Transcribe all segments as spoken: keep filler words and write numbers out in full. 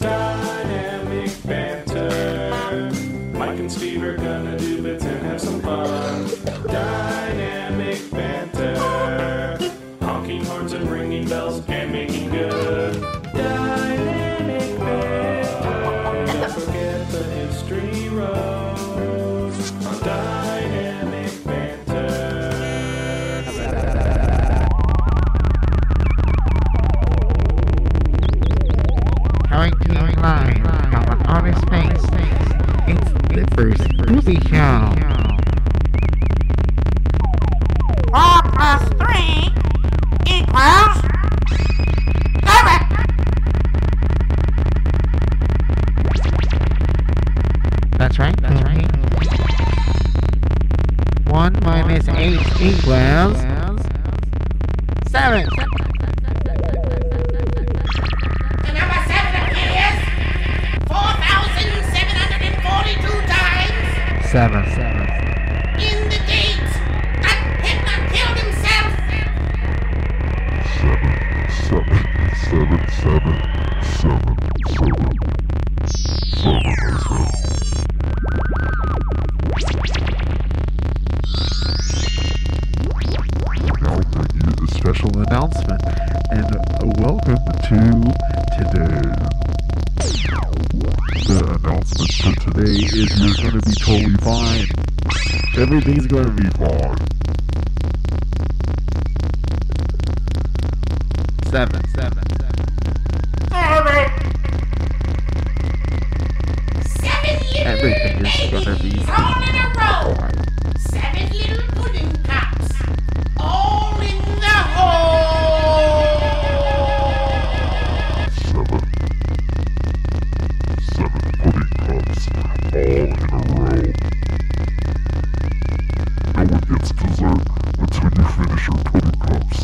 Dynamic Banter. Mike and Steve are gonna do bits and have some fun. Dynamic Banter. Honking horns and ringing bells and making good. Dynamic Banter. Don't forget the history rows on Dynamic Banter. Quarantine Live from an honest face. It's the first movie show. Equals seven. The number seven appears four thousand seven hundred and forty-two times. Seven. Seven. In the date that Hitler killed himself. Seven. Seven. Seven. Seven. Seven. Seven. Seven. Special announcement, and welcome to today. The announcement for today is you're going to be totally fine. Everything's going to be fine. Seven, seven, seven. Seven little Everything babies is going to be all in a row. Fine. Seven little pudding cups. All all in a row. No one gets dessert until you finish your pudding cups.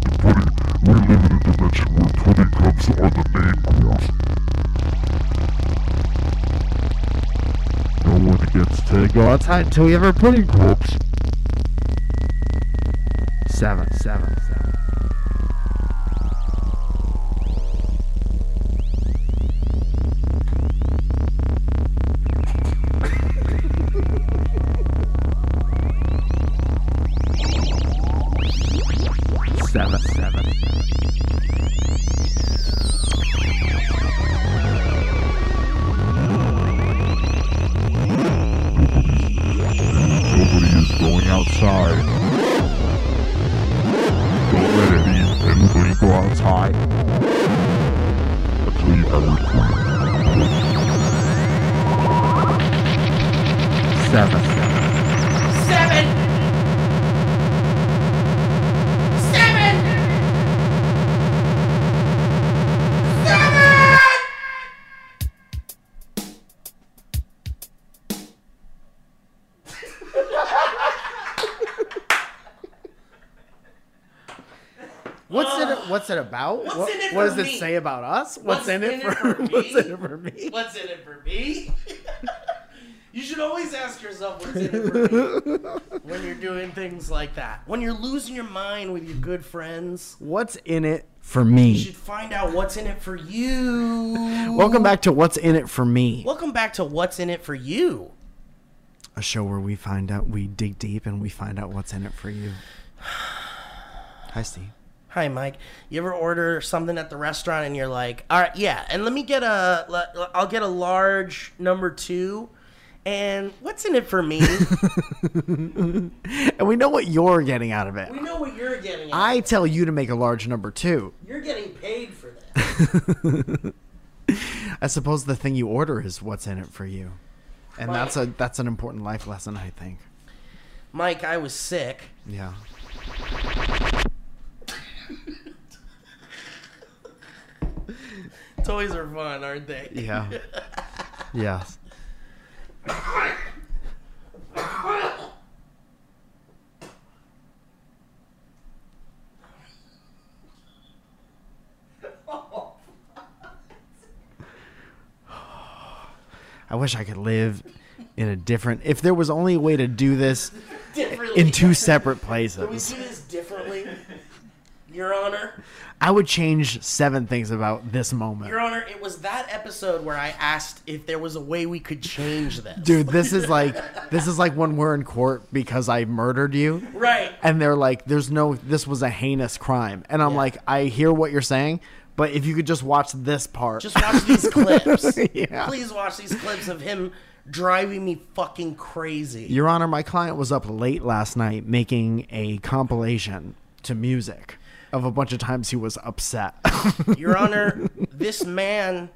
The pudding, we live in a dimension where pudding cups are the main course. No one gets to go outside until we have our pudding cups. Seven, seven, seven. What's it about? What's what, in it what does me? It say about us? What's, what's in, in it for, it for what's in it for me? What's in it for me? You should always ask yourself what's in it for me when you're doing things like that. When you're losing your mind with your good friends. What's in it for me? You should find out what's in it for you. Welcome back to What's in It for Me. Welcome back to What's in It for You. A show where we find out, we dig deep and we find out what's in it for you. Hi, Steve. Hi, Mike. You ever order something at the restaurant and you're like, all right, yeah, and let me get a, I'll get a large number two, and what's in it for me? And we know what you're getting out of it. We know what you're getting out I of it. I tell you to make a large number two. You're getting paid for that. I suppose the thing you order is what's in it for you. And Mike, that's a that's an important life lesson, I think. Mike, I was sick. Yeah. Toys are fun, aren't they? Yeah. Yeah. I wish I could live in a different... If there was only a way to do this... different separately. In two separate places. Can we do this differently, Your Honor? I would change seven things about this moment. Your Honor, it was that episode where I asked if there was a way we could change this. Dude, this is like this is like when we're in court because I murdered you. Right. And they're like, there's no, this was a heinous crime. And I'm yeah. like, I hear what you're saying, but if you could just watch this part. Just watch these clips. Yeah. Please watch these clips of him driving me fucking crazy. Your Honor, my client was up late last night making a compilation to music of a bunch of times he was upset. Your Honor, this man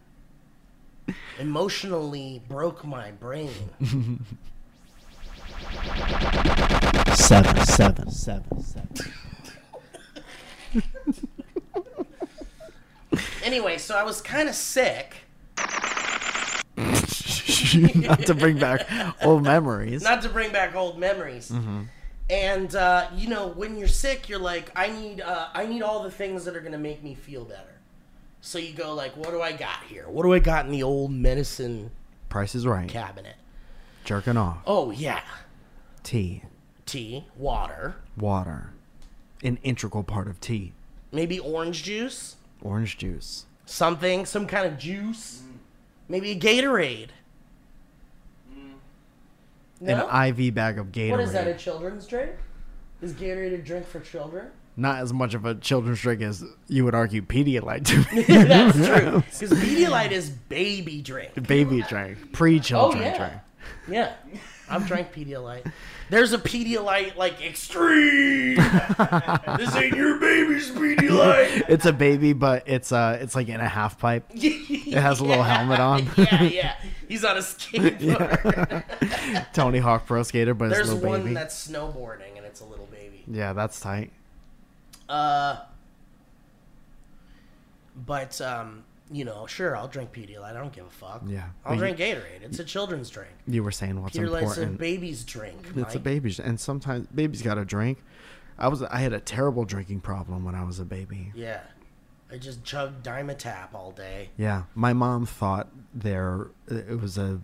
emotionally broke my brain. Seven, seven, seven, seven. Anyway, so I was kind of sick. Not to bring back old memories. Not to bring back old memories. Mm-hmm. And, uh, you know, when you're sick, you're like, I need uh, I need all the things that are going to make me feel better. So you go like, what do I got here? What do I got in the old medicine Price is Right cabinet? Jerking off. Oh, yeah. Tea. Tea. Water. Water. An integral part of tea. Maybe orange juice. Orange juice. Something. Some kind of juice. Mm. Maybe a Gatorade. No? An I V bag of Gatorade. What is that, a children's drink? Is Gatorade a drink for children? Not as much of a children's drink as you would argue Pedialyte to be. That's true. Because Pedialyte is baby drink. Baby drink. Pre-children oh, yeah. drink. Yeah. I've drank Pedialyte. There's a Pedialyte like extreme. This ain't your baby's Pedialyte. It's a baby, but it's uh, it's like in a half pipe. It has a yeah. little helmet on. Yeah, yeah. He's on a skateboard. Yeah. Tony Hawk Pro Skater, but there's it's a little baby. There's one that's snowboarding, and it's a little baby. Yeah, that's tight. Uh, but um. You know, sure, I'll drink Pedialyte. I don't give a fuck. Yeah, I'll drink you, Gatorade. It's a children's drink. You were saying what's Pedialyte's important. Pedialyte's a baby's drink. It's Mike. a baby's, and sometimes babies got to drink. I was, I had a terrible drinking problem when I was a baby. Yeah, I just chugged Dimetap all day. Yeah, my mom thought there it was a,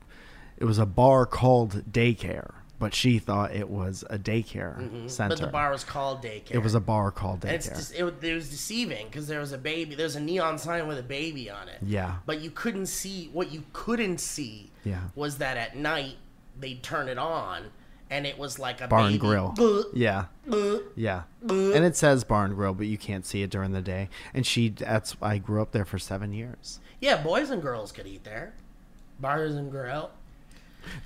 it was a bar called Daycare, but she thought it was a daycare mm-hmm. center. But the bar was called Daycare. It was a bar called Daycare. And it's de- it, it was deceiving because there was a baby. There was a neon sign with a baby on it. Yeah. But you couldn't see. What you couldn't see yeah. was that at night they'd turn it on and it was like a bar baby. And grill. Bleh. Yeah. Bleh. Yeah. Bleh. And it says bar and grill, but you can't see it during the day. And she, that's, I grew up there for seven years. Yeah, boys and girls could eat there. Bars and grill.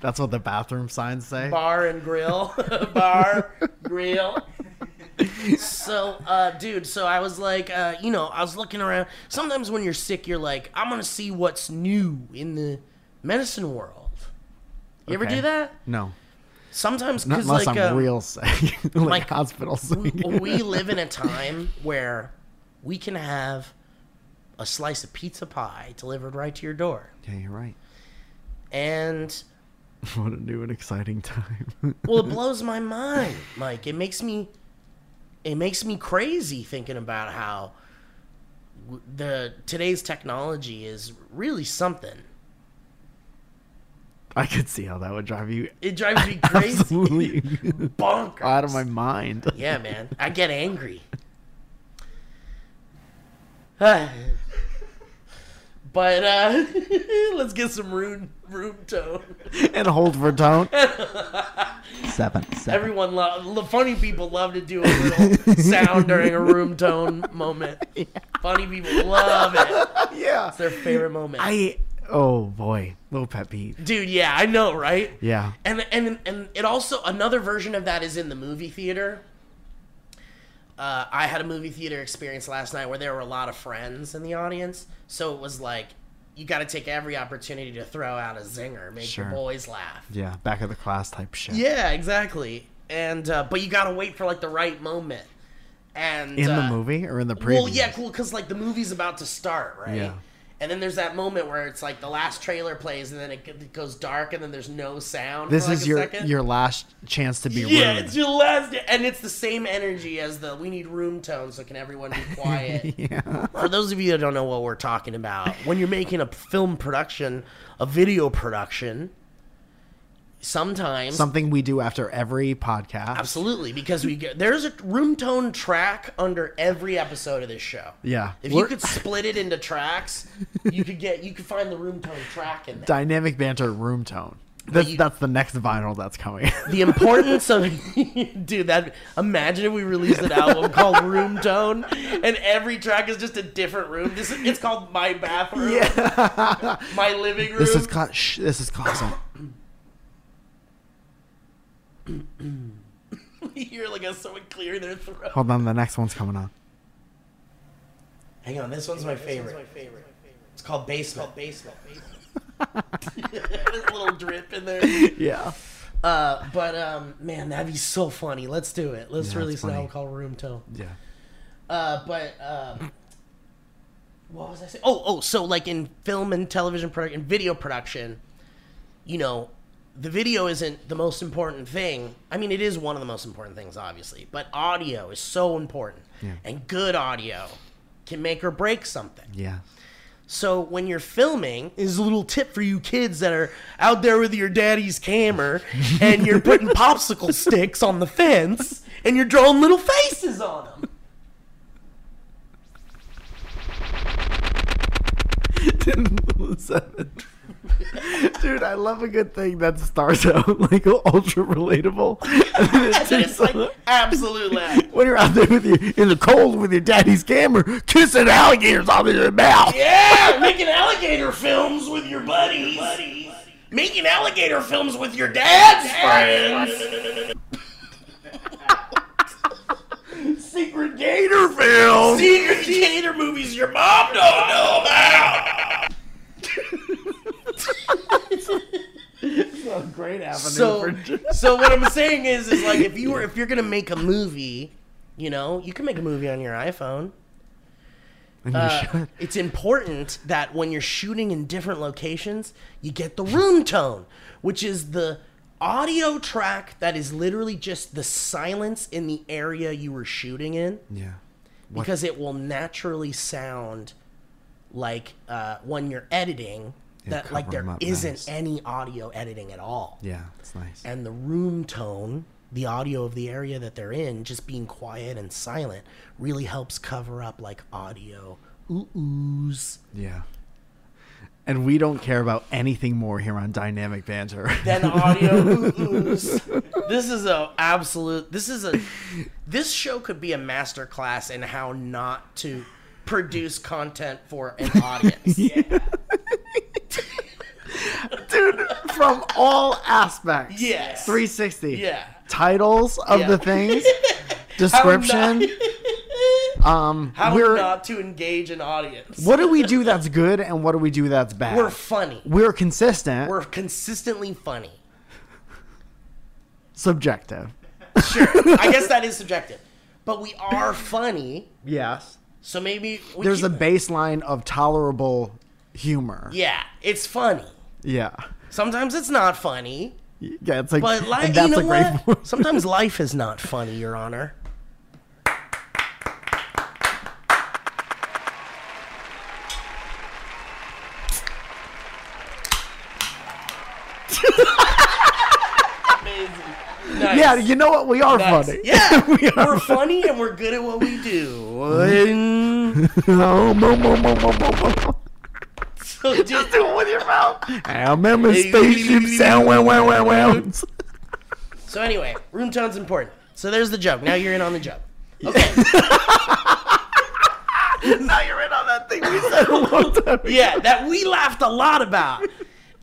That's what the bathroom signs say. Bar and grill. Bar, grill. So, uh, dude, so I was like, uh, you know, I was looking around. Sometimes when you're sick, you're like, I'm going to see what's new in the medicine world. You okay. ever do that? No. Sometimes because, like, I'm uh, real sick. like, like hospital sick. we, we live in a time where we can have a slice of pizza pie delivered right to your door. Yeah, you're right. And what a new and exciting time. Well, it blows my mind, Mike. It makes me it makes me crazy thinking about how the today's technology is really something. I could see how that would drive you. It drives me crazy. Absolutely. Bonkers. Out of my mind. Yeah, man. I get angry. But uh, let's get some room, room tone. And hold for tone. seven, seven. Everyone love the funny people love to do a little sound during a room tone moment. Yeah. Funny people love it. Yeah. It's their favorite moment. I oh boy. Little pet peeve. Dude, yeah, I know, right? Yeah. And and and it also another version of that is in the movie theater. Uh, I had a movie theater experience last night where there were a lot of friends in the audience. So it was like, you got to take every opportunity to throw out a zinger, make sure. the boys laugh. Yeah, back of the class type shit. Yeah, exactly. And uh, but you got to wait for like the right moment. And in uh, the movie or in the preview? Well, yeah, cool, because like the movie's about to start, right? Yeah. And then there's that moment where it's like the last trailer plays and then it, it goes dark and then there's no sound. This for like is a your second. your last chance to be rude. Yeah, it's your last. And it's the same energy as the we need room tone so can everyone be quiet. Yeah. For those of you that don't know what we're talking about, when you're making a film production, a video production, Sometimes. Something we do after every podcast. Absolutely, because we get, there's a room tone track under every episode of this show. Yeah. If We're, you could split it into tracks, you could get you could find the room tone track in there. Dynamic Banter room tone. That's, you, that's the next vinyl that's coming. The importance of... Dude, that, imagine if we released an album called Room Tone, and every track is just a different room. This, it's called My Bathroom. Yeah. My Living Room. This is called... Shh, this is called... some... You hear like a, someone clear their throat. Hold on, the next one's coming on. Hang on, this one's my favorite. One's my favorite. It's called Basement. It's called Basement. Basement. There's a little drip in there. Yeah. Uh, but, um, man, that'd be so funny. Let's do it. Let's yeah, release an album called Room Tone. Yeah. Uh, but, um, what was I saying? Oh, oh, so, like, in film and television production, video production, you know, the video isn't the most important thing. I mean, it is one of the most important things, obviously. But audio is so important. Yeah. And good audio can make or break something. Yeah. So when you're filming, is a little tip for you kids that are out there with your daddy's camera and you're putting popsicle sticks on the fence and you're drawing little faces on them. Dude, I love a good thing that starts out like ultra relatable. And then it and it's like absolute laugh. When you're out there with you in the cold with your daddy's camera, kissing alligators off of your mouth. Yeah, making alligator films with your buddies. Your buddies. Making alligator films with your dad's friends. Secret gator films. Secret gator movies your mom don't know about. So great avenue so, for... So what I'm saying is is like if you were if you're gonna make a movie, you know, you can make a movie on your iPhone. And uh, you it's important that when you're shooting in different locations, you get the room tone, which is the audio track that is literally just the silence in the area you were shooting in. Yeah. What? Because it will naturally sound like uh, when you're editing. That like there isn't nice. any audio editing at all. Yeah, it's nice. And the room tone, the audio of the area that they're in, just being quiet and silent, really helps cover up like audio ooh-oohs. Yeah. And we don't care about anything more here on Dynamic Banter than audio ooh-oohs. This is a absolute. This is a. This show could be a masterclass in how not to produce content for an audience. Yeah. Dude, from all aspects. Yes. three sixty. Yeah. Titles of yeah. the things. Description. How not, um, how we're, not to engage an audience. What do we do that's good and what do we do that's bad? We're funny. We're consistent. We're consistently funny. Subjective. Sure. I guess that is subjective. But we are funny. Yes. So maybe... We There's keep... a baseline of tolerable humor. Yeah. It's funny. Yeah. Sometimes it's not funny. Yeah, it's like, but li- and that's you know a great point. Sometimes life is not funny, Your Honor. Amazing. Nice. Yeah, you know what? We are nice. funny. Yeah, we are we're funny and we're good at what we do. And... So just, just do it with your mouth. I remember spaceship sound. Wow, wow, wow, wow. So anyway, room tone's important. So there's the joke. Now you're in on the joke. Okay. Now you're in on that thing we said a long time ago. Yeah, that we laughed a lot about.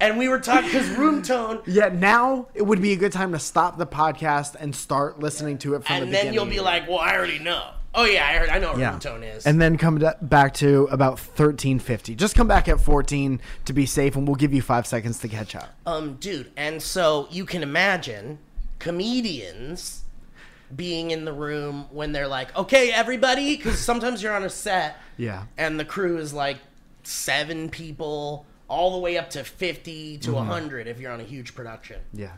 And we were talking because room tone. Yeah, now it would be a good time to stop the podcast and start listening to it from and the beginning. And then you'll be like, well, I already know. Oh, yeah, I heard. I know what yeah. room tone is. And then come to, back to about thirteen fifty. Just come back at fourteen to be safe, and we'll give you five seconds to catch up. Um, dude, and so you can imagine comedians being in the room when they're like, okay, everybody, because sometimes you're on a set, yeah, and the crew is like seven people all the way up to fifty to mm. one hundred if you're on a huge production. Yeah.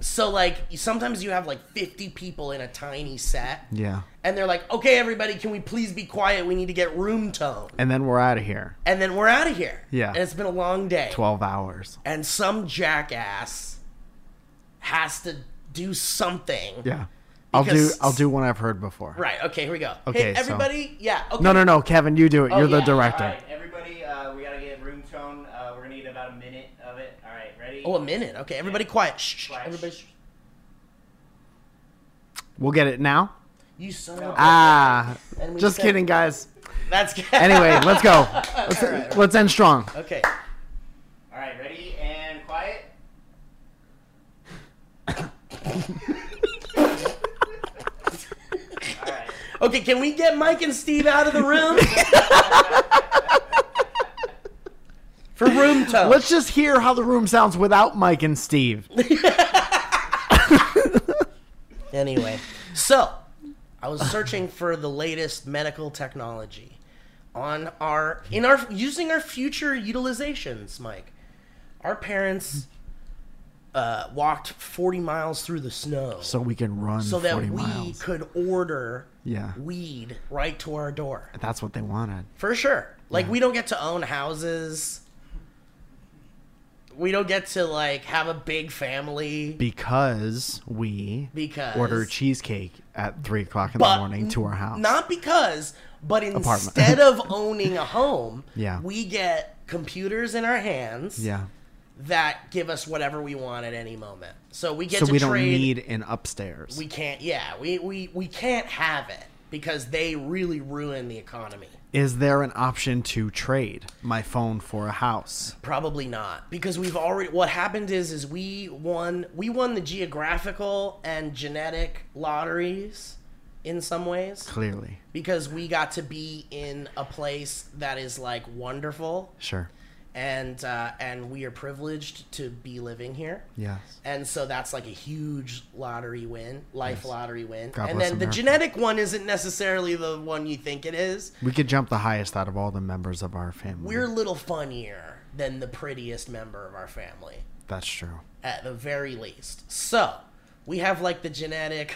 So, like, sometimes you have, like, fifty people in a tiny set. Yeah. And they're like, okay, everybody, can we please be quiet? We need to get room tone. And then we're out of here. And then we're out of here. Yeah. And it's been a long day. twelve hours. And some jackass has to do something. Yeah. I'll do I'll do one I've heard before. Right. Okay, here we go. Okay, hey, everybody. So. Yeah. Okay. No, no, no. Kevin, you do it. Oh, You're yeah. the director. All right, everybody, uh, we got to get room tone. Uh, we're going to need about a minute of it. All right, ready? Oh, a minute. Okay, everybody yeah. quiet. Shh. Quiet. Everybody shh. We'll get it now. You son of a... Ah. Just said, kidding, guys. That's good. Anyway, let's go. Let's, right. let's end strong. Okay. All right, ready and quiet. Okay, can we get Mike and Steve out of the room? For room tone. Let's just hear how the room sounds without Mike and Steve. Anyway, so I was searching for the latest medical technology on our in our using our future utilizations, Mike. Our parents uh, walked forty miles through the snow so we can run so that we could order yeah. weed right to our door. That's what they wanted. For sure. Like, yeah. we don't get to own houses. We don't get to, like, have a big family. Because we because order cheesecake at three o'clock in the morning to our house. Not because, but instead of owning a home, yeah. we get computers in our hands yeah. that give us whatever we want at any moment. So we get so to we trade. Don't need an upstairs. We can't, yeah. We, we, we can't have it because they really ruin the economy. Is there an option to trade my phone for a house? Probably not, because we've already. What happened is, is we won. We won the geographical and genetic lotteries, in some ways. Clearly, because we got to be in a place that is like wonderful. Sure. And uh, and we are privileged to be living here. Yes. And so that's like a huge lottery win, life yes. lottery win. God and then America. The genetic one isn't necessarily the one you think it is. We could jump the highest out of all the members of our family. We're a little funnier than the prettiest member of our family. That's true. At the very least. So we have like the genetic.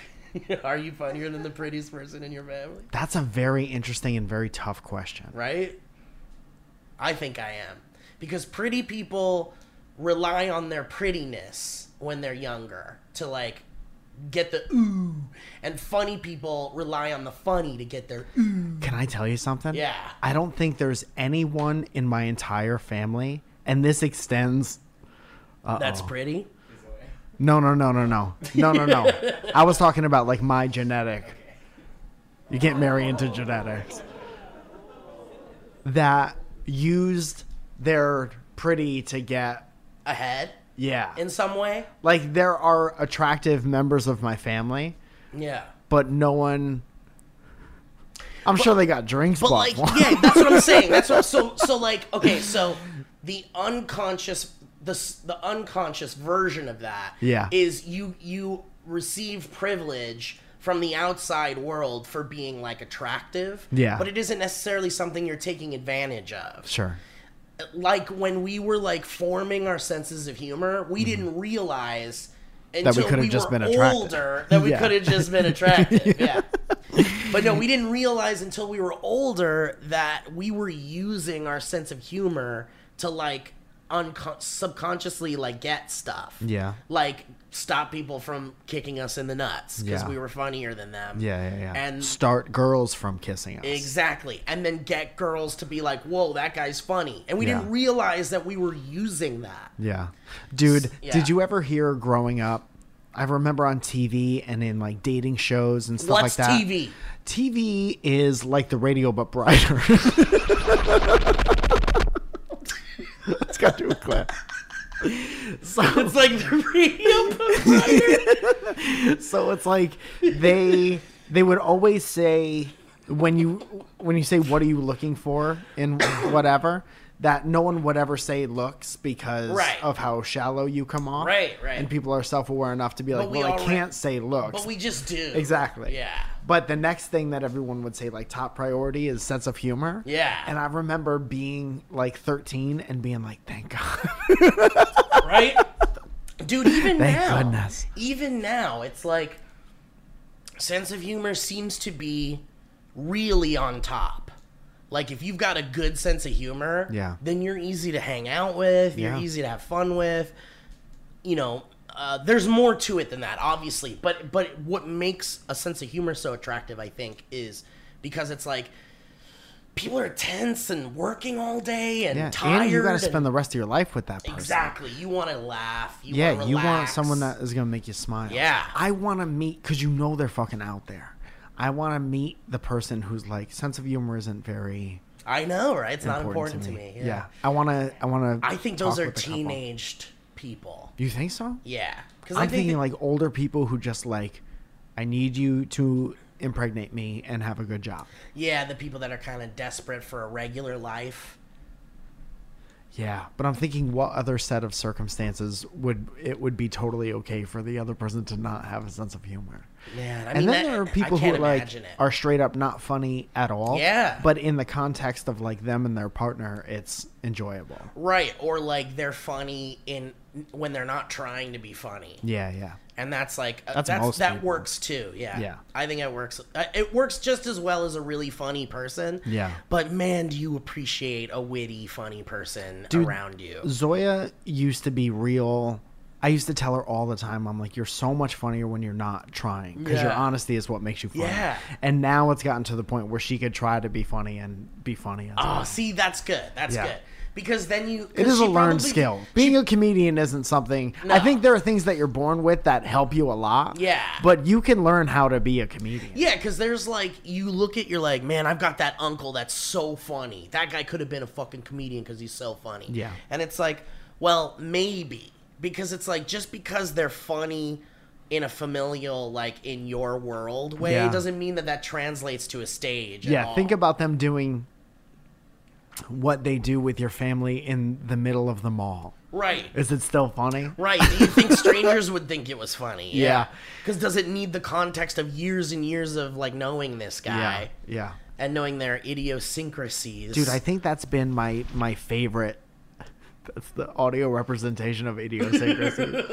Are you funnier than the prettiest person in your family? That's a very interesting and very tough question. Right? I think I am. Because pretty people rely on their prettiness when they're younger to, like, get the ooh. And funny people rely on the funny to get their ooh. Can I tell you something? Yeah. I don't think there's anyone in my entire family, and this extends... Uh-oh. That's pretty? No, no, no, no, no. No, no, no. I was talking about, like, my genetic. Okay. You can't marry into genetics. That used... They're pretty to get ahead. Yeah. In some way. Like, there are attractive members of my family. Yeah. But no one. I'm but, sure they got drinks. But like, one. Yeah, that's what I'm saying. That's what. So, so like, okay, so the unconscious, the the unconscious version of that. Yeah. Is you you receive privilege from the outside world for being like attractive. Yeah. But it isn't necessarily something you're taking advantage of. Sure. Like when we were like forming our senses of humor, we mm-hmm. didn't realize until that we, could have we just were been attracted. Older that we yeah. could have just been attractive. yeah. But no, we didn't realize until we were older that we were using our sense of humor to like uncon- subconsciously like get stuff. Yeah. Like stop people from kicking us in the nuts because yeah. we were funnier than them. Yeah, yeah, yeah. And start girls from kissing us. Exactly. And then get girls to be like, whoa, that guy's funny. And we yeah. didn't realize that we were using that. Yeah. Dude, yeah. did you ever hear growing up? I remember on T V and in like dating shows and stuff What's like that. T V? T V is like the radio, but brighter. Let's go do a clip. So it's like the radio. So it's like they they would always say when you when you say what are you looking for in whatever that no one would ever say looks because right. of how shallow you come off. Right, right. And people are self-aware enough to be like, we well, I can't re- say looks. But we just do. Exactly. Yeah. But the next thing that everyone would say, like, top priority is sense of humor. Yeah. And I remember being, like, thirteen and being like, thank God. Right? Dude, even thank now. Thank goodness. Even now, it's like sense of humor seems to be really on top. Like, if you've got a good sense of humor, yeah. then you're easy to hang out with. You're yeah. easy to have fun with. You know, uh, there's more to it than that, obviously. But but what makes a sense of humor so attractive, I think, is because it's like people are tense and working all day and yeah. tired. And you got to spend and, the rest of your life with that person. Exactly. You want to laugh. You yeah, wanna you want someone that is going to make you smile. Yeah. I want to meet, because you know they're fucking out there. I want to meet the person who's like, sense of humor isn't very... I know, right? It's important not important to me. To me. Yeah. yeah. I want to... I want to. I think those are teenaged people. You think so? Yeah. I'm I think thinking that... like older people who just like, I need you to impregnate me and have a good job. Yeah, the people that are kind of desperate for a regular life. Yeah, but I'm thinking what other set of circumstances would it would be totally okay for the other person to not have a sense of humor. Man, I mean, and then that, there are people who are like it. are straight up not funny at all. Yeah. But in the context of like them and their partner, it's enjoyable. Right, or like they're funny in when they're not trying to be funny. Yeah, yeah. And that's like uh, that's, that's that people. works too. Yeah. Yeah. I think it works. Uh, it works just as well as a really funny person. Yeah. But man, do you appreciate a witty, funny person Dude, around you? Zoya used to be real. I used to tell her all the time, I'm like, you're so much funnier when you're not trying, because yeah. your honesty is what makes you funny. Yeah. And now it's gotten to the point where she could try to be funny and be funny. As oh, well. see, that's good. That's yeah. good. Because then you... It is a learned probably, skill. Being she, a comedian isn't something... No. I think there are things that you're born with that help you a lot. Yeah. But you can learn how to be a comedian. Yeah, because there's like... You look at... You're like, man, I've got that uncle that's so funny. That guy could have been a fucking comedian because he's so funny. Yeah. And it's like, well, maybe. Because it's like, just because they're funny... in a familial, like, in your world way, yeah. doesn't mean that that translates to a stage yeah, at all. Think about them doing what they do with your family in the middle of the mall. Right. Is it still funny? Right. Do you think strangers would think it was funny? Yeah. Because yeah. does it need the context of years and years of, like, knowing this guy? Yeah. yeah. And knowing their idiosyncrasies? Dude, I think that's been my, my favorite... That's the audio representation of idiosyncrasy.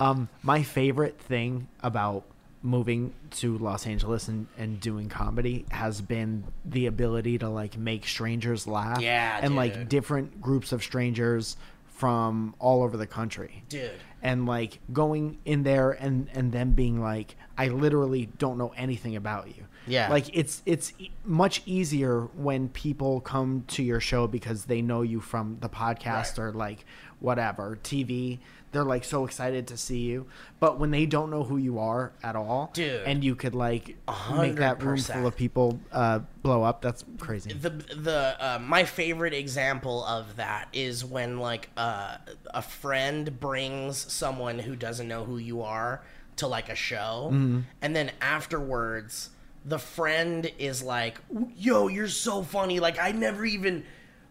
um, my favorite thing about moving to Los Angeles and, and doing comedy has been the ability to like make strangers laugh. Yeah, and dude. like different groups of strangers from all over the country. Dude. And like going in there and, and them being like, I literally don't know anything about you. Yeah. Like it's it's e- much easier when people come to your show because they know you from the podcast right. or like whatever, T V. They're like so excited to see you. But when they don't know who you are at all, dude, and you could like one hundred percent make that room full of people uh, blow up, that's crazy. The the uh, my favorite example of that is when like uh, a friend brings someone who doesn't know who you are to like a show mm-hmm. and then afterwards the friend is like, yo, you're so funny. Like, I never even,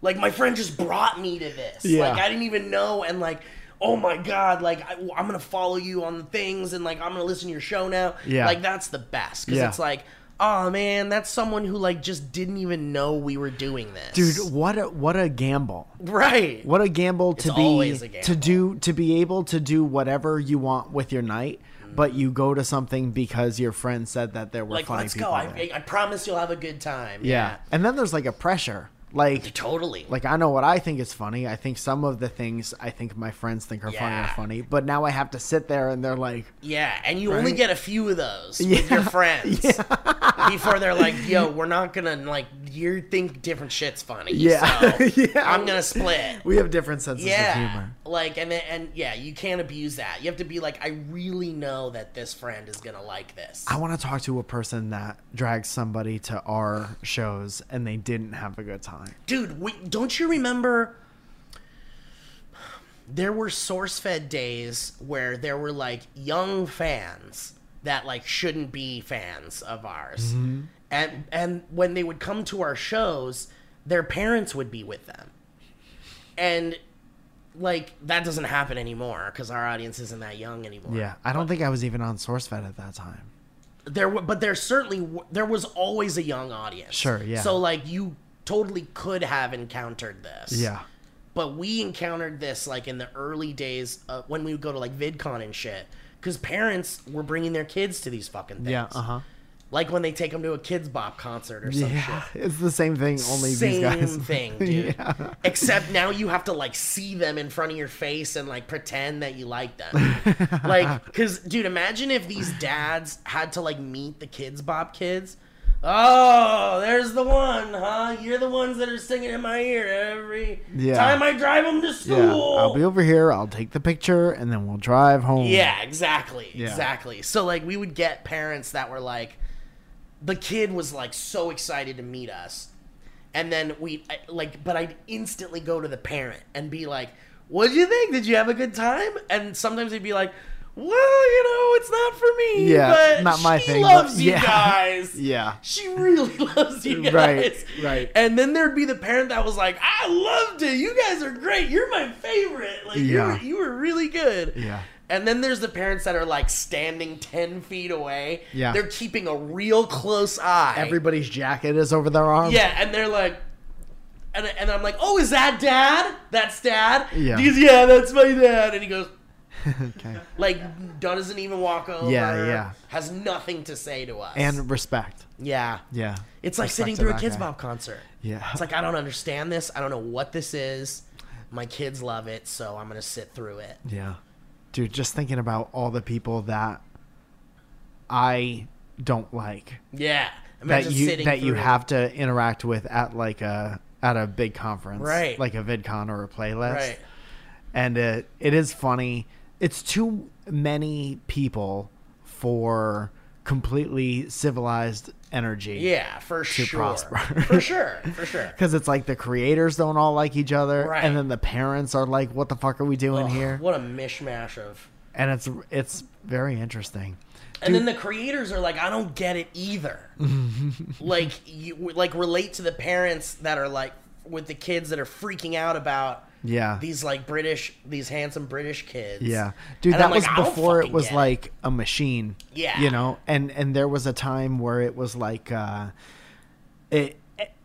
like, my friend just brought me to this. Yeah. Like, I didn't even know. And, like, oh, my God, like, I, I'm going to follow you on things. And, like, I'm going to listen to your show now. Yeah. Like, that's the best. Because yeah. it's like, oh, man, that's someone who, like, just didn't even know we were doing this. Dude, what a, what a gamble. Right. What a gamble to it's be, always a gamble. to do, to be able to do whatever you want with your night. But you go to something because your friend said that there were like, funny people. Like, let's go. There. I, I promise you'll have a good time. Yeah. yeah. And then there's like a pressure. Like Totally. Like I know what I think is funny. I think some of the things I think my friends think are yeah. funny are funny. But now I have to sit there and they're like... Yeah. And you right? only get a few of those yeah. with your friends. Yeah. Before they're like, yo, we're not going to like... You think different shit's funny. Yeah. So yeah. I'm going to split. We have different senses yeah. of humor. Like, and then, and yeah, you can't abuse that. You have to be like, I really know that this friend is going to like this. I want to talk to a person that dragged somebody to our shows and they didn't have a good time. Dude, we, don't you remember there were SourceFed days where there were like young fans that like shouldn't be fans of ours, mm-hmm. and and when they would come to our shows, their parents would be with them, and like that doesn't happen anymore because our audience isn't that young anymore. Yeah, I don't but, think I was even on SourceFed at that time. There, were, but there certainly there was always a young audience. Sure, yeah. So like you. Totally could have encountered this. Yeah. But we encountered this, like, in the early days of when we would go to, like, VidCon and shit. Because parents were bringing their kids to these fucking things. Yeah, uh-huh. Like when they take them to a Kids Bop concert or some yeah, shit. It's the same thing, only same these guys. Same thing, dude. Yeah. Except now you have to, like, see them in front of your face and, like, pretend that you like them. Like, because, dude, imagine if these dads had to, like, meet the Kids Bop kids. Oh, there's the one, huh? You're the ones that are singing in my ear every yeah. time I drive them to school. Yeah. I'll be over here. I'll take the picture, and then we'll drive home. Yeah, exactly. Yeah. Exactly. So, like, we would get parents that were, like, the kid was, like, so excited to meet us. And then we, I, like, but I'd instantly go to the parent and be like, what did you think? Did you have a good time? And sometimes they'd be like, well, you know, it's not for me. Yeah, but not my she thing, loves but, you yeah. guys. Yeah. She really loves you guys. Right, right. And then there'd be the parent that was like, I loved it. You guys are great. You're my favorite. Like, yeah. you, were, you were really good. Yeah. And then there's the parents that are, like, standing ten feet away. Yeah. They're keeping a real close eye. Everybody's jacket is over their arm. Yeah, and they're like, and, and I'm like, oh, is that dad? That's dad? Yeah. He's, yeah, that's my dad. And he goes, okay. Like, doesn't even walk over. Yeah, yeah. Has nothing to say to us. And respect. Yeah. Yeah. It's like respect sitting through a Kids Bop concert. Yeah. It's like, I don't understand this. I don't know what this is. My kids love it, so I'm going to sit through it. Yeah. Dude, just thinking about all the people that I don't like. Yeah, that you that you have to interact with at like a at a big conference, right? Like a VidCon or a playlist, right? And it it is funny. It's too many people for completely civilized energy. Yeah, for to sure. Prosper. For sure, for sure. Because it's like the creators don't all like each other, right. And then the parents are like, "What the fuck are we doing Ugh, here?" What a mishmash of. And it's it's very interesting. And Dude. Then the creators are like, "I don't get it either." Like you like relate to the parents that are like with the kids that are freaking out about. Yeah, these like British, these handsome British kids. Yeah, dude, that was before it was like a machine. Yeah, you know, and and there was a time where it was like, uh, it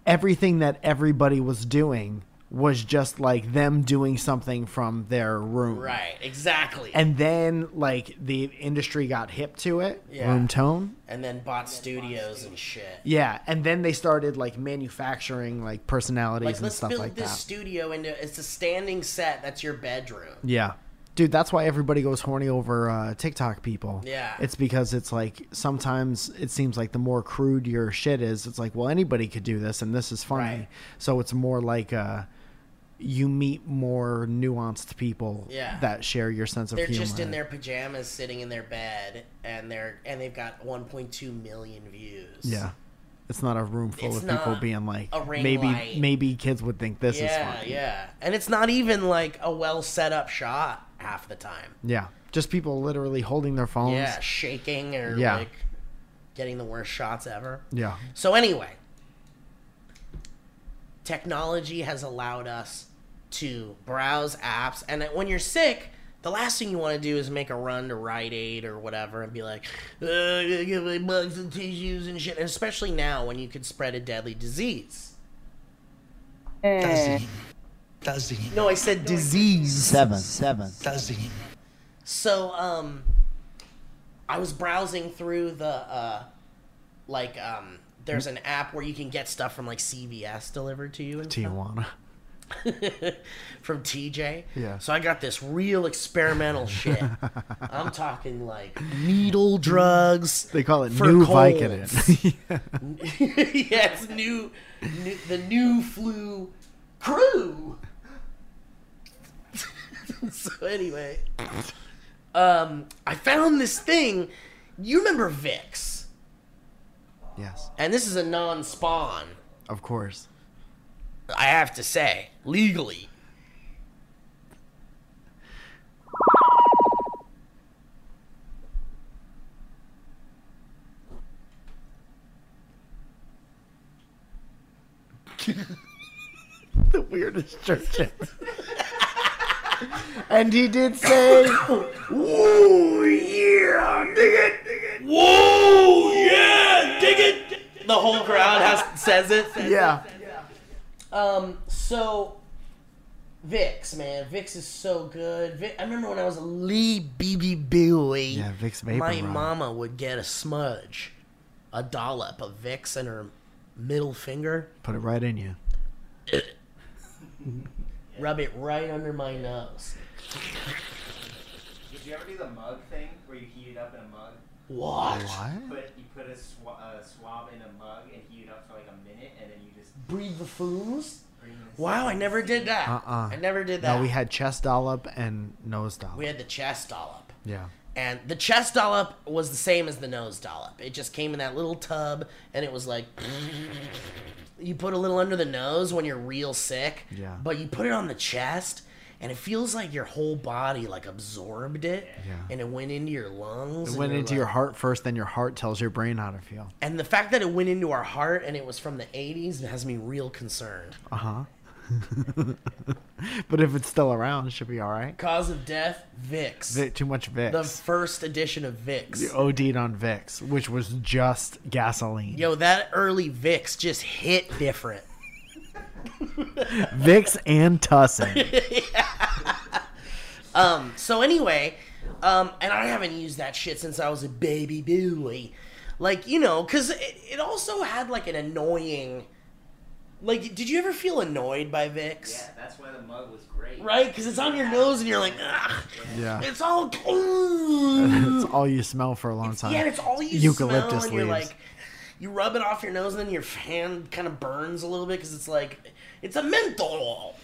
everything that everybody was doing was just like them doing something from their room. Right, exactly. And then like the industry got hip to it, yeah. Room tone, and then bought studios and shit. Yeah, and then they started like manufacturing like personalities and stuff like that. Let's build this studio into it's a standing set that's your bedroom. Yeah. Dude, that's why everybody goes horny over uh, TikTok people. Yeah. It's because it's like sometimes it seems like the more crude your shit is, it's like, well, anybody could do this and this is funny. Right. So it's more like uh you meet more nuanced people yeah. that share your sense of they're humor. They're just in their pajamas sitting in their bed and they're and they've got one point two million views. Yeah. It's not a room full it's of people being like maybe light. Maybe kids would think this yeah, is funny. Yeah. And it's not even like a well set up shot half the time. Yeah. Just people literally holding their phones. Yeah, shaking or yeah. like getting the worst shots ever. Yeah. So anyway, technology has allowed us to browse apps, and when you're sick, the last thing you want to do is make a run to Rite Aid or whatever and be like, uh, give me bugs and tissues and shit. And especially now when you could spread a deadly disease. Does he? Does he? No, I said disease. Seven, seven. Does he? So, um, I was browsing through the, uh, like, um, there's an app where you can get stuff from like C V S delivered to you in Tijuana. From T J. Yeah. So I got this real experimental shit. I'm talking like needle drugs. They call it for new colds. Vicodin. Yeah, it's new, new, the new flu crew. So anyway, um, I found this thing. You remember Vicks? Yes. And this is a non-spawn. Of course. I have to say, legally. The weirdest church ever. And he did say, whoa, yeah, dig it, dig it. Whoa, yeah, dig it. The whole crowd has, says it. Says yeah. It, says Um, so Vicks, man, Vicks is so good. Vic, I remember when I was a lee baby boy, yeah, Vicks Vapor my Rub. Mama would get a smudge a dollop of Vicks in her middle finger. Put it right in you. Rub it right under my nose. Did you ever do the mug thing where you heat it up in a mug? What? What? Put, you put a, sw a swab in a mug and heat it up for like a minute, and then you just breathe the fumes. Wow, I never did that. Uh-uh. I never did that. No, we had chest dollop and nose dollop. We had the chest dollop. Yeah. And the chest dollop was the same as the nose dollop. It just came in that little tub, and it was like... You put a little under the nose when you're real sick. Yeah. But you put it on the chest, and it feels like your whole body, like, absorbed it. Yeah. And it went into your lungs. It went into like, your heart first, then your heart tells your brain how to feel. And the fact that it went into our heart, and it was from the eighties, has me real concerned. Uh-huh. But if it's still around, it should be all right. Cause of death, Vicks. Vic, too much Vicks. The first edition of Vicks. You OD'd on Vicks, which was just gasoline. Yo, that early Vicks just hit different. Vicks and Tussin. Yeah. Um. So anyway, um, and I haven't used that shit since I was a baby boy. Like, you know, cause it, it also had like an annoying... Like, did you ever feel annoyed by Vicks? Yeah, that's why the mug was great. Right? Because it's on your nose and you're like, ah. Yeah. It's all... It's all you smell for a long it's, time. Yeah, it's all you Eucalyptus smell and you're leaves. Like... You rub it off your nose and then your hand kind of burns a little bit because it's like... It's a menthol.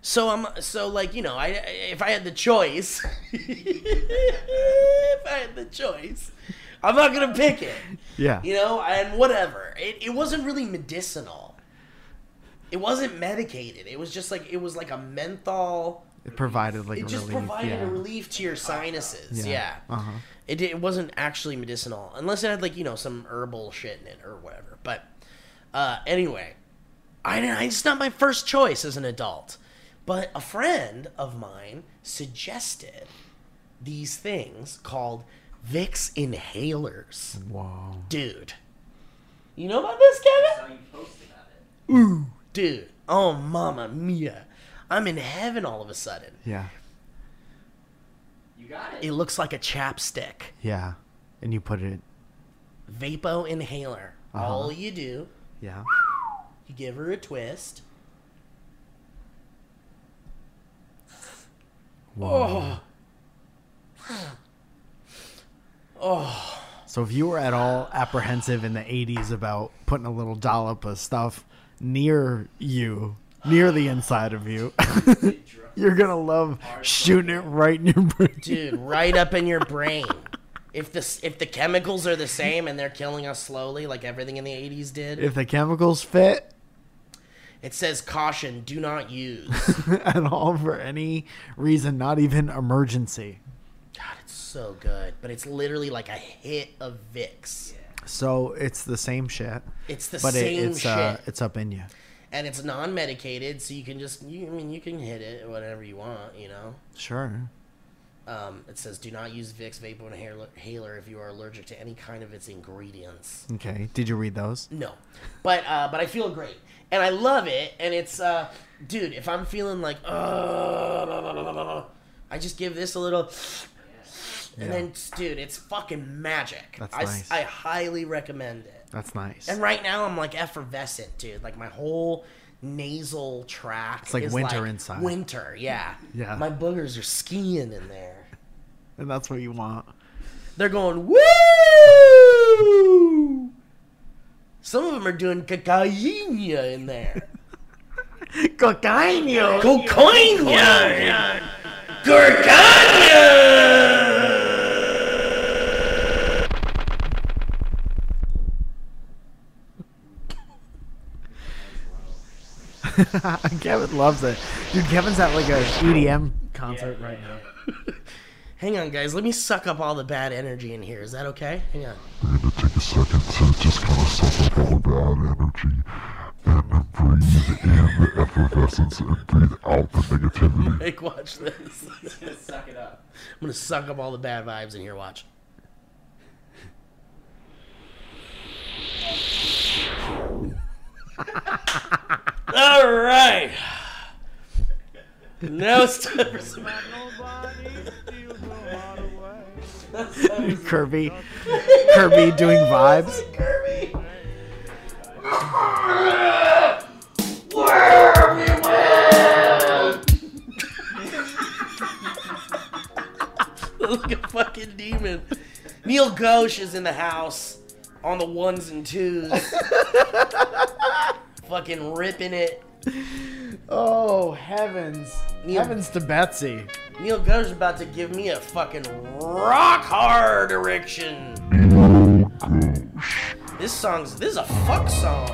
So, I'm... So, like, you know, I if I had the choice... if I had the choice... I'm not going to pick it. Yeah. You know, and whatever. It, it wasn't really medicinal. It wasn't medicated. It was just like, it was like a menthol. It provided like it a relief. It just provided yeah. a relief to your sinuses. Yeah. yeah. Uh-huh. It, it wasn't actually medicinal. Unless it had like, you know, some herbal shit in it or whatever. But uh, anyway, I, I, it's not my first choice as an adult. But a friend of mine suggested these things called... Vicks Inhalers. Wow. Dude. You know about this, Kevin? I saw you post about it. Ooh, dude. Oh, mama mia. I'm in heaven all of a sudden. Yeah. You got it. It looks like a chapstick. Yeah. And you put it... Vapo Inhaler. Uh-huh. All you do... Yeah. You give her a twist. Whoa. Oh. Oh. So if you were at all apprehensive in the eighties about putting a little dollop of stuff near you, near the inside of you, you're going to love shooting it right in your brain. Dude, right up in your brain. If the, if the chemicals are the same and they're killing us slowly like everything in the eighties did. If the chemicals fit. It says, caution, do not use. At all for any reason, not even emergency. God, it's so good, but it's literally like a hit of Vicks. Yeah. So it's the same shit. It's the but same it, it's, shit. Uh, it's up in you, and it's non-medicated, so you can just. You, I mean, you can hit it whenever you want, you know. Sure. Um, it says, do not use Vicks Vapo Inhaler if you are allergic to any kind of its ingredients. Okay. Did you read those? No, but uh, but I feel great, and I love it, and it's, uh, dude, if I'm feeling like, uh, blah, blah, blah, blah, blah, I just give this a little. And yeah. then, dude, it's fucking magic. That's I, nice. I highly recommend it. That's nice. And right now, I'm, like, effervescent, dude. Like, my whole nasal tract It's like is winter like inside. Winter, yeah. Yeah. My boogers are skiing in there. And that's what you want. They're going, woo! Some of them are doing cocaina in there. Cocaina! Cocaina! Cocaina! Kevin loves it. Dude, Kevin's at like an E D M concert yeah, right yeah. now. Hang on, guys. Let me suck up all the bad energy in here. Is that okay? Hang on. I need to take a second to just kind of suck up all the bad energy and then breathe in the effervescence and breathe out the negativity. Like, watch this. He's going to suck it up. I'm going to suck up all the bad vibes in here. Watch. All right. Now it's time for some. Kirby. Kirby doing vibes. Kirby. Look at fucking demon. Neil Ghosh is in the house on the ones and twos. Fucking ripping it. Oh, heavens. Neil, heavens to Betsy. Neil Ghosh is about to give me a fucking rock hard erection. This song's, this is a fuck song.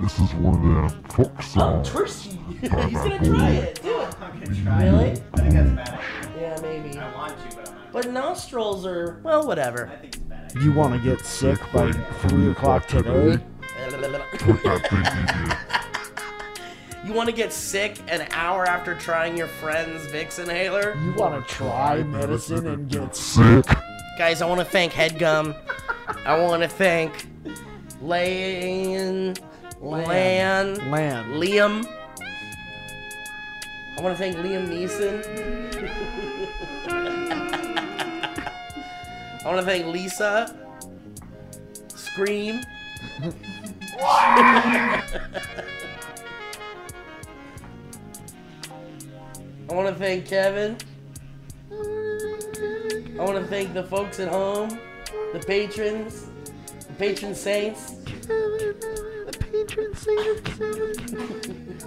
This is one of the fuck songs. Oh, twisty. He's gonna try it. Do it. I'm gonna try it. Really? I think that's a bad idea. Yeah, maybe. I want to, but I'm not. But nostrils are, well, whatever. I think it's a bad idea. You want to get sick by three o'clock today? Put that thing in you. You want to get sick an hour after trying your friend's Vicks inhaler? You want to try medicine and get sick? Guys, I want to thank HeadGum. I want to thank Lan, Lan, Lan, Liam. I want to thank Liam Neeson. I want to thank Lisa. Scream. I want to thank Kevin. I want to thank the folks at home, the patrons, the patron saints. Kevin, the patron saint Kevin.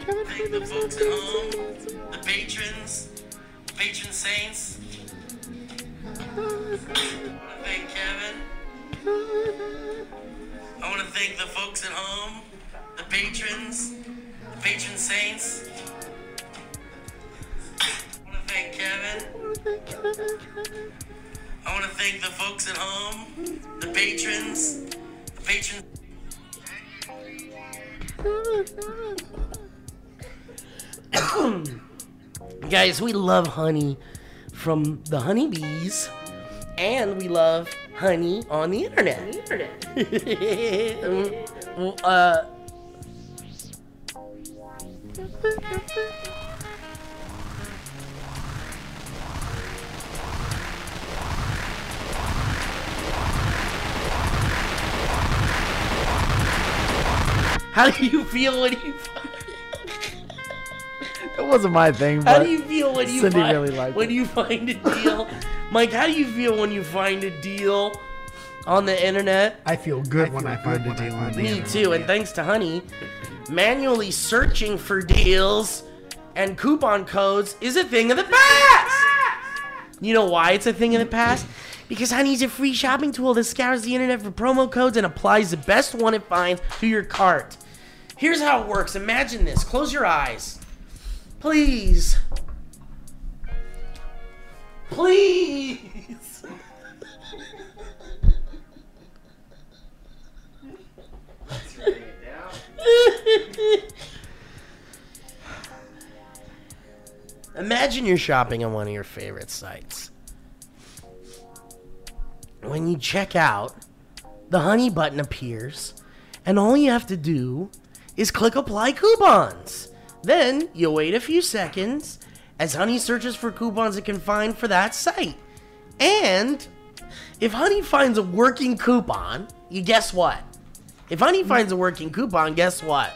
Kevin, thank the folks at home, the patrons, the patron saints. I want to thank Kevin. I want to thank the folks at home, the patrons. Patron saints. I want to thank Kevin. I want to thank the folks at home, the patrons, the patrons. Guys, we love honey from the honeybees, and we love honey on the internet. On the internet. uh. How do you feel when you? It wasn't my thing. But how do you feel when you Cindy find really liked when it. you find a deal, Mike? How do you feel when you find a deal on the internet? I feel good I when feel I find good a deal on the internet. Me too, and thanks to Honey. Manually searching for deals and coupon codes is a thing of the past. You know why it's a thing of the past? Because Honey's a free shopping tool that scours the internet for promo codes and applies the best one it finds to your cart. Here's how it works. Imagine this. Close your eyes. Please. Please. That's right. Imagine you're shopping on one of your favorite sites. When you check out, the Honey button appears, and all you have to do is click apply coupons. Then you wait a few seconds as Honey searches for coupons it can find for that site. And if Honey finds a working coupon, you guess what? If Honey finds a working coupon, guess what?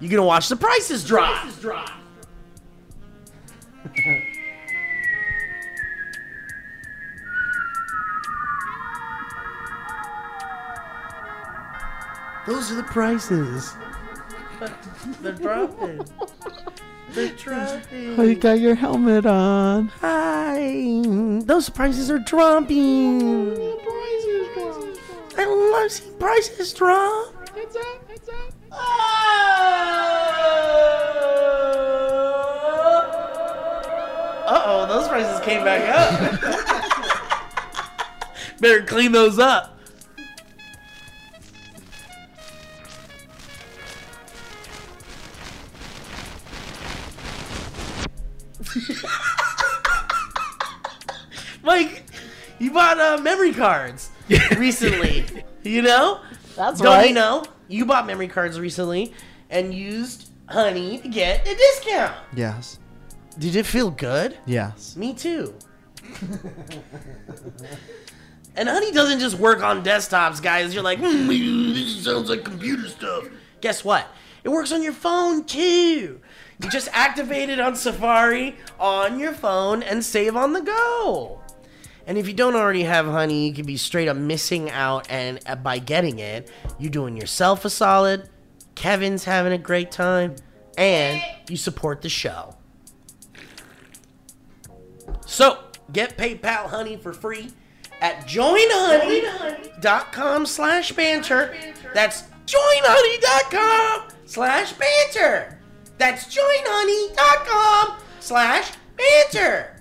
You're gonna watch the prices drop. The prices drop. Those are the prices. They're dropping. They're dropping. Oh, you got your helmet on. Hi. Those prices are dropping. The prices dropping. I love seeing prices drop. Heads up, heads up. Uh-oh, those prices came back up. Better clean those up. Mike, you bought uh, memory cards. Recently, you know? That's Don't right. you know? You bought memory cards recently and used Honey to get a discount. Yes. Did it feel good? Yes. Me too. And Honey doesn't just work on desktops, guys. You're like, mm, this sounds like computer stuff. Guess what? It works on your phone too. You just activate it on Safari on your phone and save on the go. And if you don't already have Honey, you could be straight up missing out, and uh, by getting it, you're doing yourself a solid, Kevin's having a great time, and you support the show. So, get PayPal Honey for free at joinhoney.com slash banter. That's joinhoney.com slash banter. That's joinhoney.com slash banter.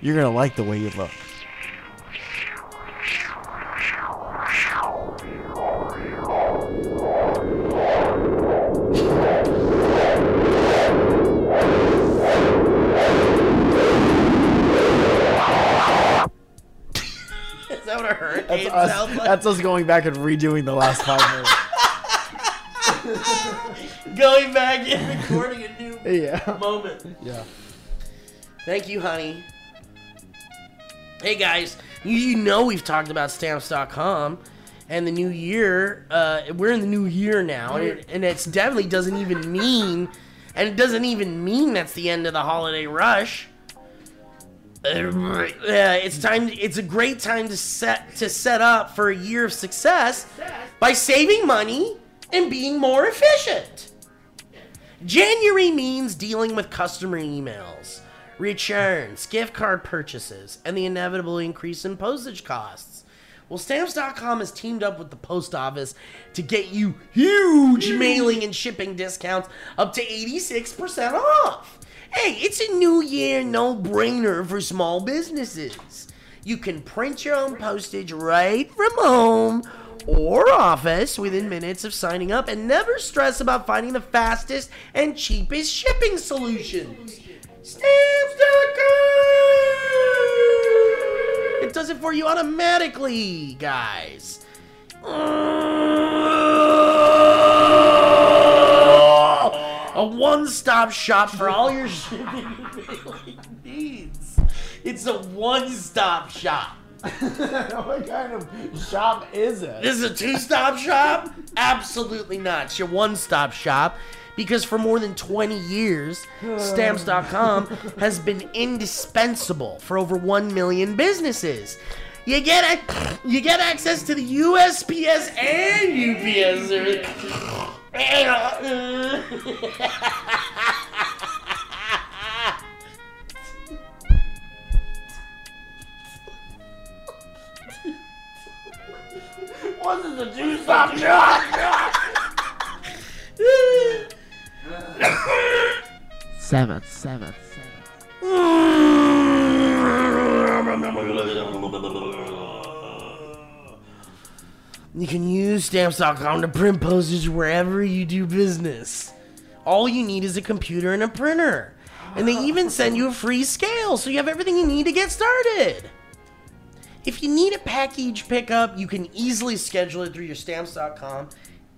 You're going to like the way you look. Is that what a hurricane sounds like? That's us going back and redoing the last five minutes. Going back and recording a new yeah. moment. Yeah. Thank you, Honey. Hey guys, you know we've talked about stamps dot com and the new year. Uh, we're in the new year now, and it and it's definitely doesn't even mean, and it doesn't even mean that's the end of the holiday rush. Uh, it's time. It's a great time to set to set up for a year of success by saving money and being more efficient. January means dealing with customer emails, returns, gift card purchases, and the inevitable increase in postage costs. Well, Stamps dot com has teamed up with the post office to get you huge mailing and shipping discounts up to eighty-six percent off. Hey, it's a new year no-brainer for small businesses. You can print your own postage right from home or office within minutes of signing up and never stress about finding the fastest and cheapest shipping solutions. Stamps dot com! It does it for you automatically, guys. Oh, a one-stop shop for all your shipping needs. It's a one-stop shop. What kind of shop is it? This is a two-stop shop? Absolutely not. It's your one-stop shop. Because for more than twenty years, Stamps dot com has been indispensable for over one million businesses. You get a, you get access to the U S P S and U P S service. What is a two-stop shop? Seven, seven, seven. You can use Stamps dot com to print postage wherever you do business. All you need is a computer and a printer. And they even send you a free scale, so you have everything you need to get started. If you need a package pickup, you can easily schedule it through your Stamps dot com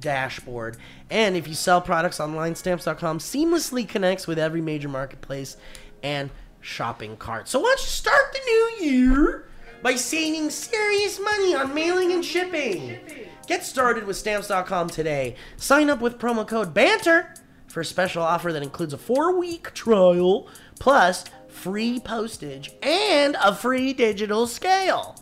dashboard. And if you sell products online, Stamps dot com seamlessly connects with every major marketplace and shopping cart. So why don't you start the new year by saving serious money on mailing and shipping. Get started with Stamps dot com today. Sign up with promo code BANTER for a special offer that includes a four-week trial, plus free postage and a free digital scale.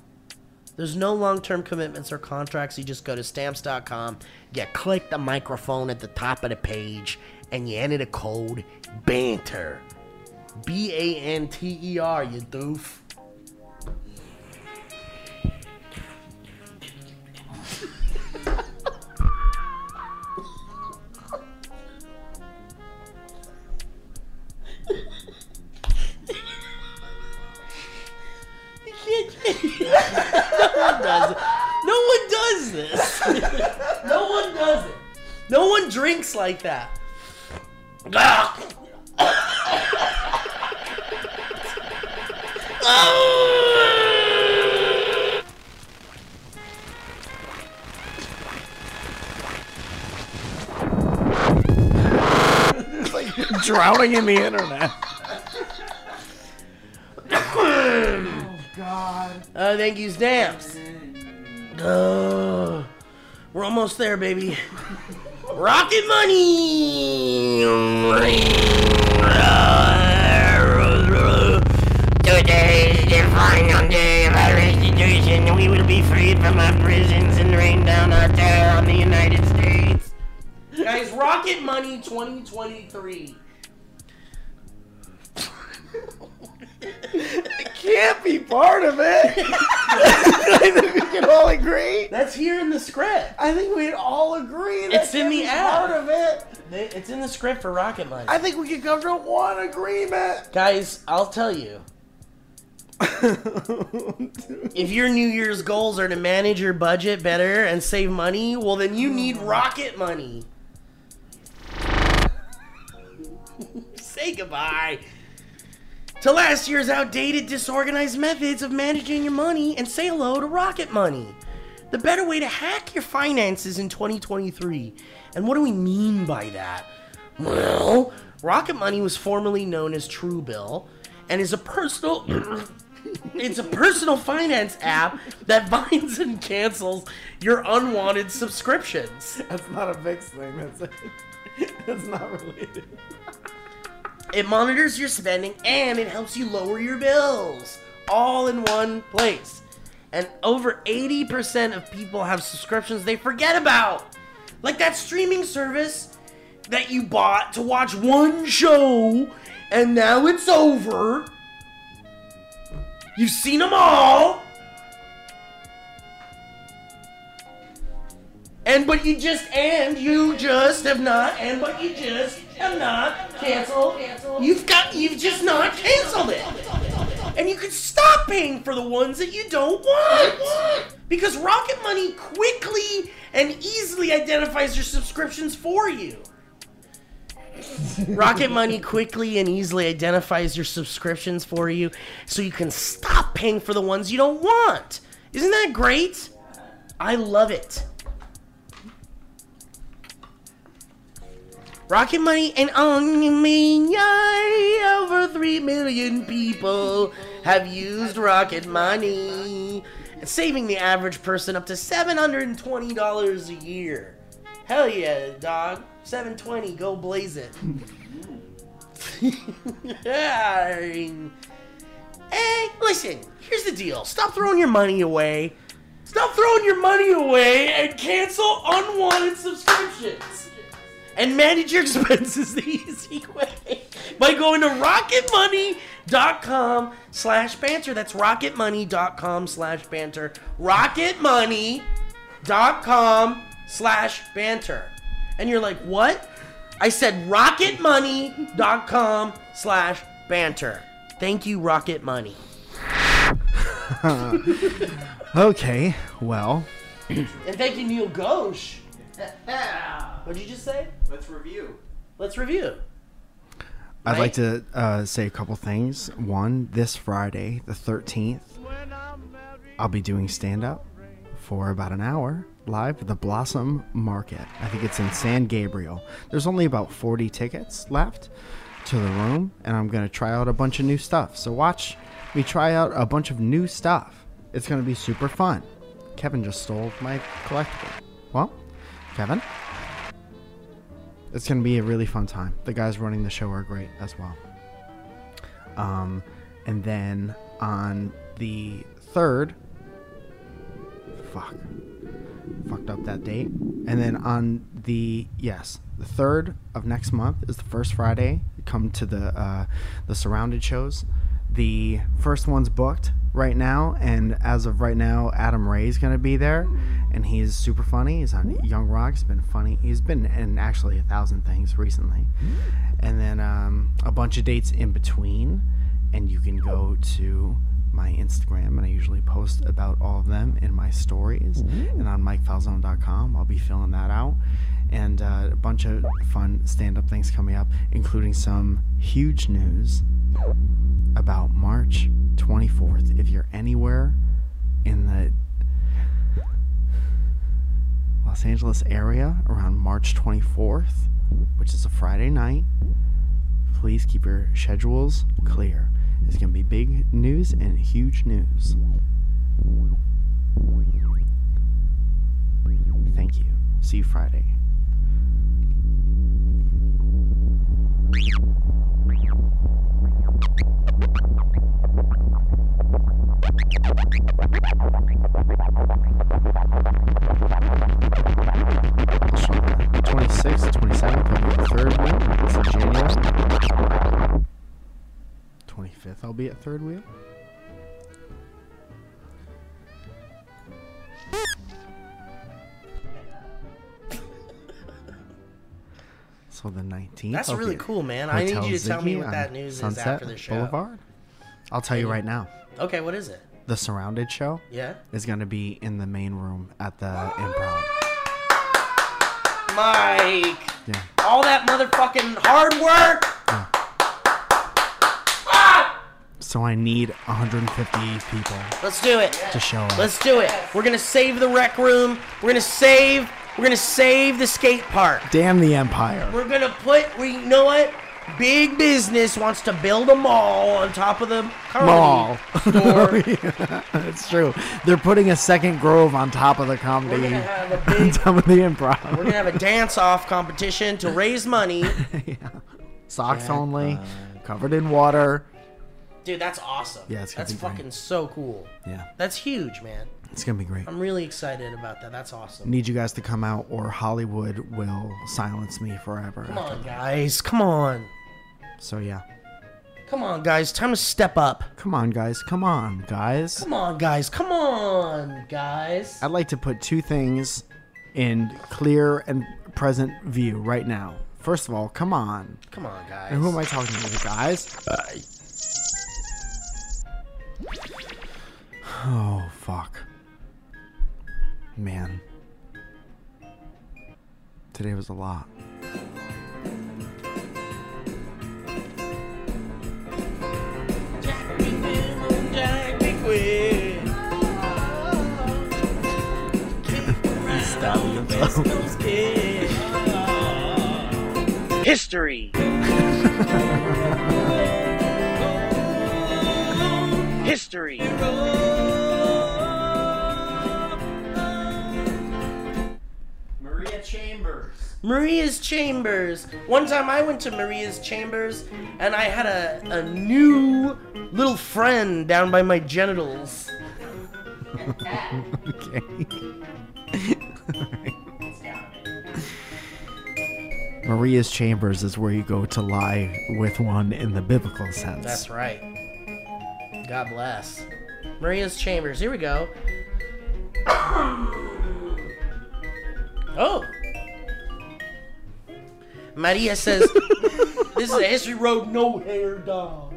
There's no long-term commitments or contracts. You just go to Stamps dot com, you click the microphone at the top of the page, and you enter the code BANTER. B A N T E R, you doof. No one does it. No one drinks like that. drowning in the internet. Oh, God. Uh, thank you, Stamps. Uh, we're almost there, baby. Rocket Money! Today is the final day of our restitution. We will be freed from our prisons and rain down our terror on the United States. Guys, Rocket Money twenty twenty-three. It can't be part of it. I think we can all agree. That's here in the script. I think we'd all agree. That it's in the ad. Part of it. They, it's in the script for Rocket Money. I think we can come to one agreement. Guys, I'll tell you. If your New Year's goals are to manage your budget better and save money, well, then you need Rocket Money. Say goodbye to last year's outdated, disorganized methods of managing your money, and say hello to Rocket Money, the better way to hack your finances in twenty twenty-three. And what do we mean by that? Well, Rocket Money was formerly known as Truebill, and is a personal it's a personal finance app that binds and cancels your unwanted subscriptions. That's not a Vicks thing. That's, a, that's not related. It monitors your spending, and it helps you lower your bills, all in one place. And over eighty percent of people have subscriptions they forget about. Like that streaming service that you bought to watch one show, and now it's over. You've seen them all. And but you just, and you just have not, and but you just have not canceled. You've got, you've just not canceled it. And you can stop paying for the ones that you don't want. Because Rocket Money quickly and easily identifies your subscriptions for you. Rocket Money quickly and easily identifies your subscriptions for you so you can stop paying for the ones you don't want. Isn't that great? I love it. Rocket Money and only over three million people have used Rocket Money, saving the average person up to seven hundred twenty dollars a year. Hell yeah, dog. seven twenty, go blaze it. Hey, listen, here's the deal. Stop throwing your money away. Stop throwing your money away and cancel unwanted subscriptions. And manage your expenses the easy way by going to rocketmoney.com slash banter. That's rocketmoney.com slash banter. rocketmoney.com slash banter. And you're like, what? I said rocketmoney.com slash banter. Thank you, Rocket Money. Okay, well. And thank you, Neil Ghosh. What'd you just say? Let's review. Let's review. I'd right. like to uh, say a couple things. One, this Friday, the thirteenth, I'll be doing stand-up for about an hour live at the Blossom Market. I think it's in San Gabriel. There's only about forty tickets left to the room, and I'm going to try out a bunch of new stuff. So watch me try out a bunch of new stuff. It's going to be super fun. Kevin just stole my collectible. Well, Kevin, it's going to be a really fun time. The guys running the show are great as well. Um, and then on the third, fuck, fucked up that date. And then on the, yes, the third of next month is the first Friday. Come to the, uh, the Surrounded shows. The first one's booked right now, and as of right now, Adam Ray's gonna be there, and he's super funny. He's on Young Rock. He's been funny. He's been in actually a thousand things recently, and then um, a bunch of dates in between. And you can go to my Instagram, and I usually post about all of them in my stories, and on mike falzone dot com I'll be filling that out. And uh, a bunch of fun stand-up things coming up, including some huge news about March twenty-fourth. If you're anywhere in the Los Angeles area around March twenty-fourth, which is a Friday night, please keep your schedules clear. It's going to be big news and huge news. Thank you. See you Friday. twenty-sixth, twenty-seventh, I'll be at third wheel. It's January. twenty-fifth, I'll be at third wheel. So the nineteenth. That's I'll really cool, man. I need you to Ziggy tell me what that news Sunset is after the show. Boulevard. I'll tell you right now. Okay, what is it? The Surrounded show. Yeah. Is going to be in the main room at the Improv. Mike. Yeah. All that motherfucking hard work. Yeah. Ah! So I need one hundred fifty people. Let's do it. To show up. Let's do it. We're going to save the rec room. We're going to save We're going to save the skate park. Damn the empire. We're going to put, we, you know what? Big business wants to build a mall on top of the comedy mall. Store. Yeah, it's true. They're putting a second Grove on top of the comedy. We're going to have a big, on top of the Improv. We're going to have a dance-off competition to raise money. Yeah. Socks Jack only, uh, covered in water. Dude, that's awesome. Yeah, it's that's fucking great. So cool. Yeah. That's huge, man. It's going to be great. I'm really excited about that. That's awesome. Need you guys to come out or Hollywood will silence me forever. Come on, guys. Come on. So, yeah. Come on, guys. Time to step up. Come on, guys. Come on, guys. Come on, guys. Come on, guys. I'd like to put two things in clear and present view right now. First of all, come on. Come on, guys. And who am I talking to, guys? Uh, Oh, fuck. Man. Today was a lot. Jack McQueen, Jack McQueen. Stop the West Coast kid. History. History. Maria Chambers. Maria's Chambers. One time I went to Maria's Chambers and I had a, a new little friend down by my genitals. Okay. Maria's Chambers is where you go to lie with one in the biblical sense. That's right. God bless. Maria's Chambers. Here we go. Oh. Maria says, this is a history road, no hair dog.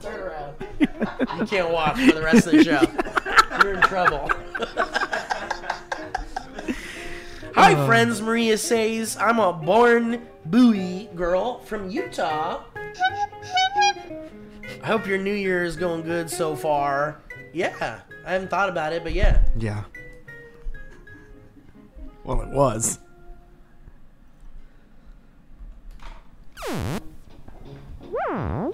Turn around. You can't walk for the rest of the show. You're in trouble. Hi, um. friends. Maria says, I'm a born buoy girl from Utah. I hope your new year is going good so far. Yeah. I haven't thought about it, but yeah. Yeah. Well, it was.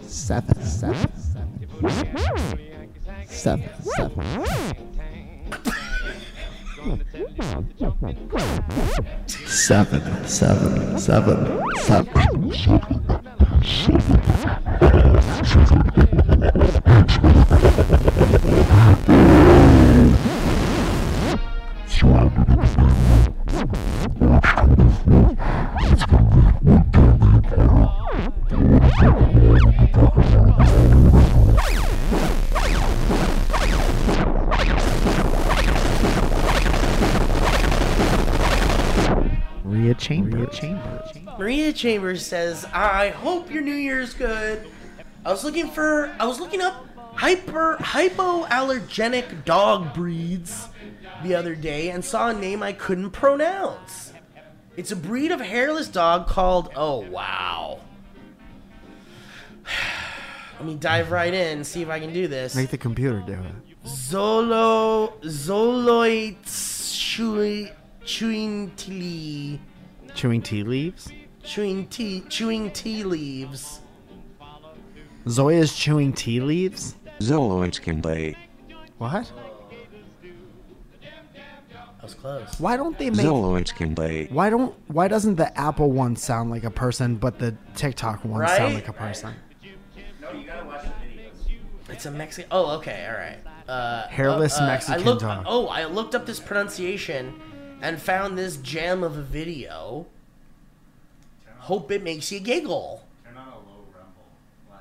Seven, seven, seven. Seven, seven. Seven, seven, seven, seven. Maria Chamber. Chamber. Maria Chambers says, I hope your New Year's good. I was looking for, I was looking up hyper, hypoallergenic dog breeds the other day and saw a name I couldn't pronounce. It's a breed of hairless dog called, oh, wow. Let me dive right in and see if I can do this. Make the computer do it. Zolo, Xoloitzcuintli. Chewing tea leaves? Chewing tea, chewing tea leaves. Zoya's chewing tea leaves? Xoloitzcuintli. What? That was close. Why don't they make Xoloitzcuintli? Why don't why doesn't the Apple one sound like a person but the TikTok one right? sound like a person? Right. No, you gotta watch the videos. It's a Mexican. Oh, okay, all right. Uh, Hairless uh, uh, Mexican I looked, dog. Oh, I looked up this pronunciation and found this gem of a video. Hope it makes you giggle. Turn on a low rumble. Live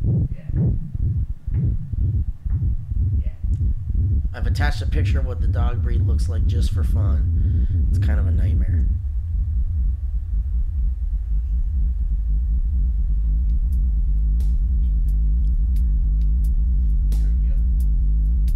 places. Yeah. Yeah. I've attached a picture of what the dog breed looks like just for fun. It's kind of a nightmare.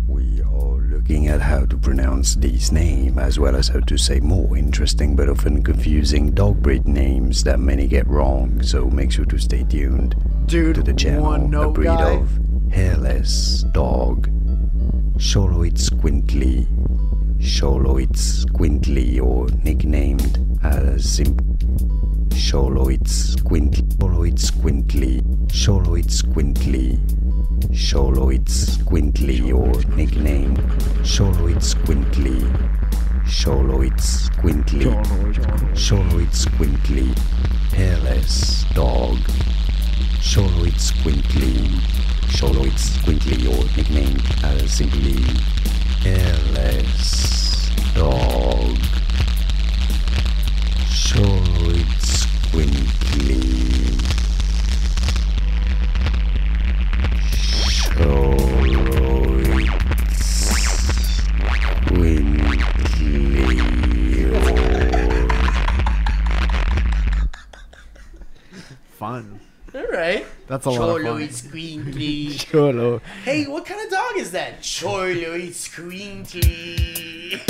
We are looking at how to pronounce these names, as well as how to say more interesting but often confusing dog breed names that many get wrong, so make sure to stay tuned Dude, to the channel. One no a breed guy. Of hairless dog, Xoloitzcuintli, Xoloitzcuintli, or nicknamed as Xoloitzcuintli, Xoloitzcuintli, Xoloitzcuintli. Xoloitzcuintli, or nicknamed Xoloitzcuintli, Xoloitzcuintli, Xoloitzcuintli, hairless dog, Xoloitzcuintli, Xoloitzcuintli, or nicknamed as simply hairless dog, Xoloitzcuintli. Fun. All right. That's a lot of fun. Xoloitzcuintli. Xolo. Hey, what kind of dog is that? Xoloitzcuintli.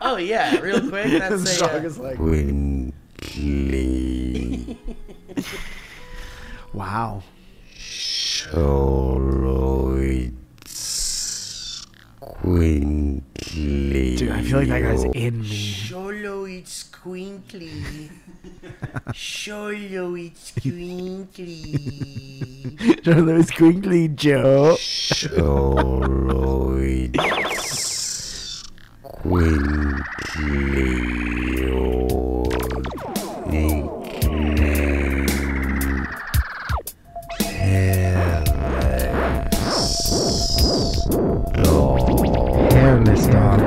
Oh yeah, real quick. That's this a, dog uh, is like Quintly. Wow. Xoloitzcuintli. Dude, I feel like that guy's in me. Xoloitzcuintli. Xoloitzcuintli. Xoloitzcuintli, Joe. Xoloitzcuintli. Or nickname. Hairless dog. Hairless dog.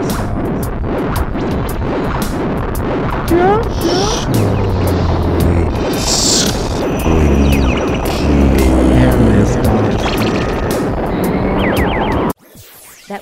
Yeah, yeah. Hairless dog. That